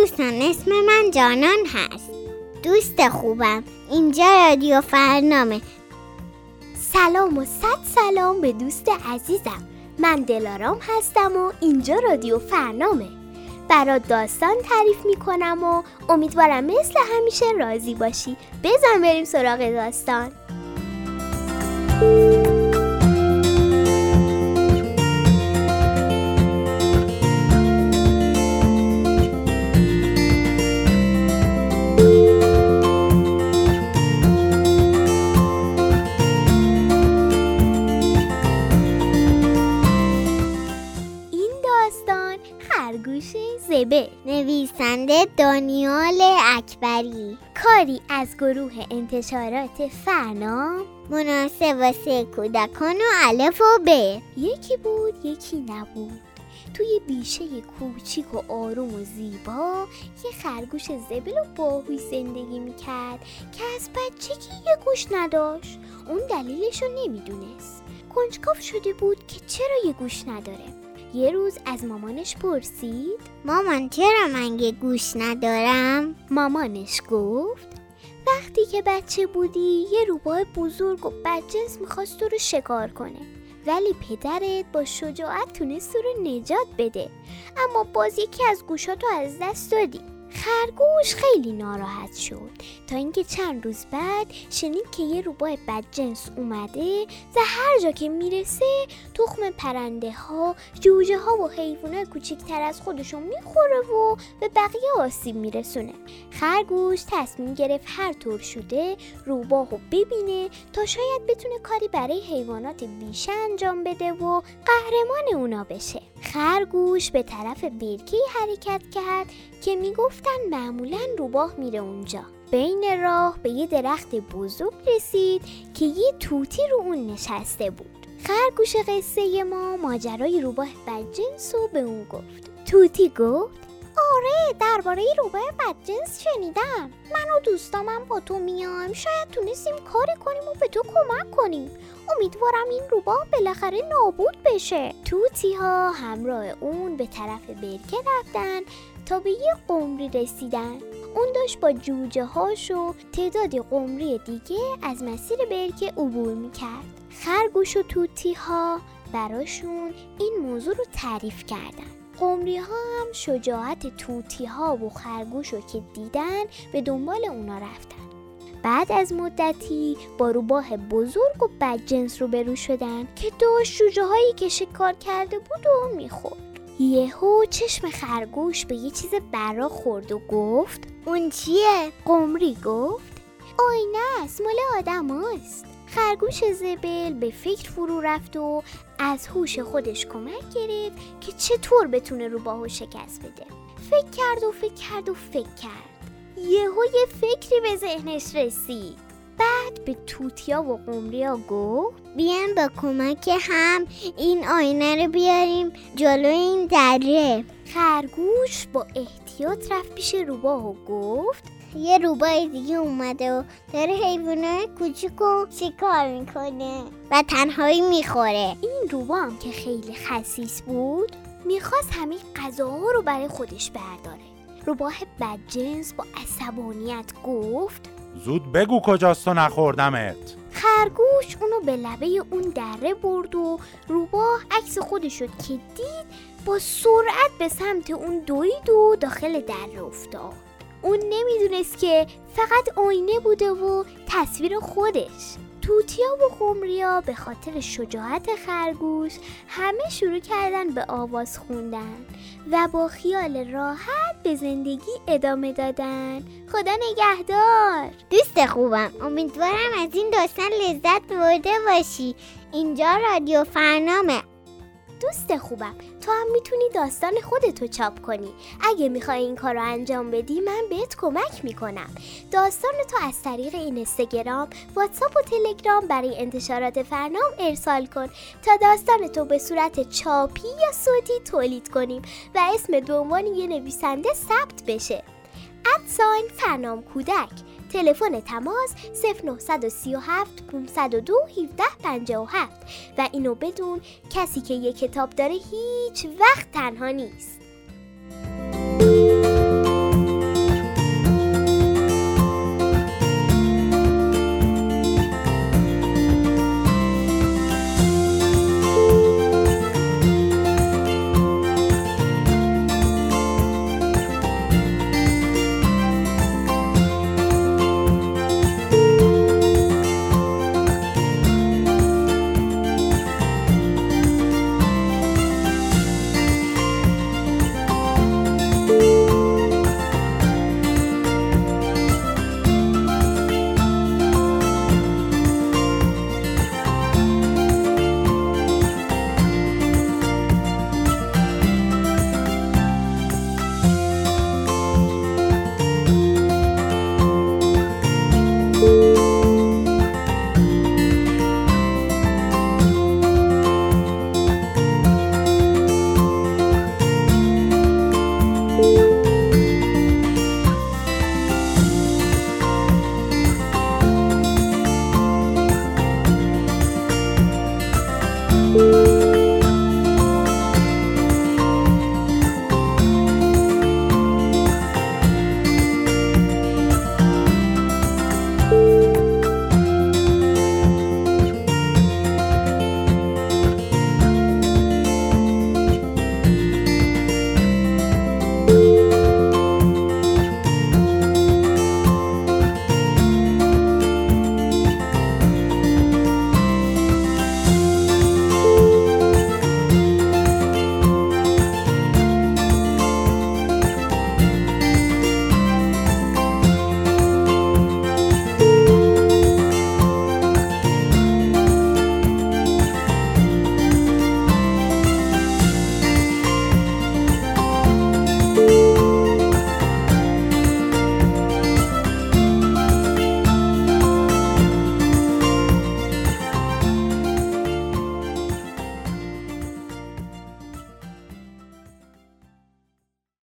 دوستان، اسم من جانان هست. دوست خوبم، اینجا رادیو فرنامه. سلام و صد سلام به دوست عزیزم. من دلارام هستم و اینجا رادیو فرنامه. برات داستان تعریف میکنم و امیدوارم مثل همیشه راضی باشی. بزن بریم سراغ داستان. خرگوش زبل، نویسنده دانیال اکبری، کاری از گروه انتشارات فرنام، مناسب واسه کودکان و الف و ب. یکی بود یکی نبود. توی بیشه کوچیک و آروم و زیبا یه خرگوش زبل و باهوش زندگی میکرد که از بچگی یه گوش نداشت. اون دلیلشو نمیدونست. کنجکاو شده بود که چرا یه گوش نداره. یه روز از مامانش پرسید: مامان، چرا من یه گوش ندارم؟ مامانش گفت: وقتی که بچه بودی یه روباه بزرگ و بدجنس میخواست تو رو شکار کنه، ولی پدرت با شجاعت تونست تو رو نجات بده، اما باز یکی از گوشاتو از دست دادی. خرگوش خیلی ناراحت شد تا اینکه چند روز بعد شنید که یه روباه بدجنس اومده و هر جا که میرسه تخم پرنده ها، جوجه ها و حیوانات کوچیک‌تر از خودشون میخوره و به بقیه آسیب میرسونه. خرگوش تصمیم گرفت هر طور شده روباهو ببینه تا شاید بتونه کاری برای حیوانات بیشه انجام بده و قهرمان اونا بشه. خرگوش به طرف برکه‌ای حرکت کرد که میگفتن معمولاً روباه میره اونجا. بین راه به یه درخت بزرگ رسید که یه توتی رو اون نشسته بود. خرگوش قصه ما ماجرای روباه بدجنس رو به اون گفت. توتی گفت: آره، درباره روباه بدجنس شنیدم. من و دوستامم با تو میام. شاید تونستیم کاری کنیم و به تو کمک کنیم. امیدوارم این روباه بالاخره نابود بشه. توتی ها همراه اون به طرف برکه رفتن تا به یه قمری رسیدن. اون داشت با جوجه هاش و تعداد قمری دیگه از مسیر برکه عبور میکرد. خرگوش و توتی ها براشون این موضوع رو تعریف کردن. قمری ها هم شجاعت توتی ها و خرگوش رو که دیدن به دنبال اونا رفتن. بعد از مدتی با روباه بزرگ و بدجنس روبرو شدن که داشت جوجه هایی که شکار کرده بود و میخورد. یهو چشم خرگوش به یه چیز برا خورد و گفت: اون چیه؟ قمری گفت: آینه است، مال آدم هاست. خرگوش زبل به فکر فرو رفت و از هوش خودش کمک گرفت که چطور بتونه روباهو شکست بده. فکر کرد. یهو یه فکری به ذهنش رسید. بعد به توتیا و قمریا گفت: بیان با کمک هم این آینه رو بیاریم جلو این دره. خرگوش با احتیاط رفت پیش روباهو گفت: یه روباه دیگه اومده و داره حیوانات کوچیک رو شکار میکنه و تنهایی میخوره. این روباه هم که خیلی خسیس بود میخواست همه غذاها رو برای خودش برداره. روباه بدجنس با عصبانیت گفت: زود بگو کجاست و نخوردمت. خرگوش اونو به لبه اون دره برد و روباه عکس خودش رو که دید با سرعت به سمت اون دوید و داخل دره افتاد. اون نمیدونست که فقط آینه بوده و تصویر خودش. توتیا و قمریا به خاطر شجاعت خرگوش همه شروع کردن به آواز خوندن و با خیال راحت به زندگی ادامه دادن. خدا نگهدار. دوست خوبم، امیدوارم از این داستان لذت برده باشی. اینجا رادیو فرنامه. دوست خوبم، تو هم میتونی داستان خودتو چاپ کنی. اگه میخوای این کارو انجام بدی من بهت کمک میکنم. داستانتو از طریق اینستاگرام، واتساپ و تلگرام برای انتشارات فرنام ارسال کن تا داستانتو به صورت چاپی یا صوتی تولید کنیم و اسم به عنوان یه نویسنده ثبت بشه. @ فرنام کودک. تلفن تماس 0937 502 1757. و اینو بدون کسی که یک کتاب داره هیچ وقت تنها نیست.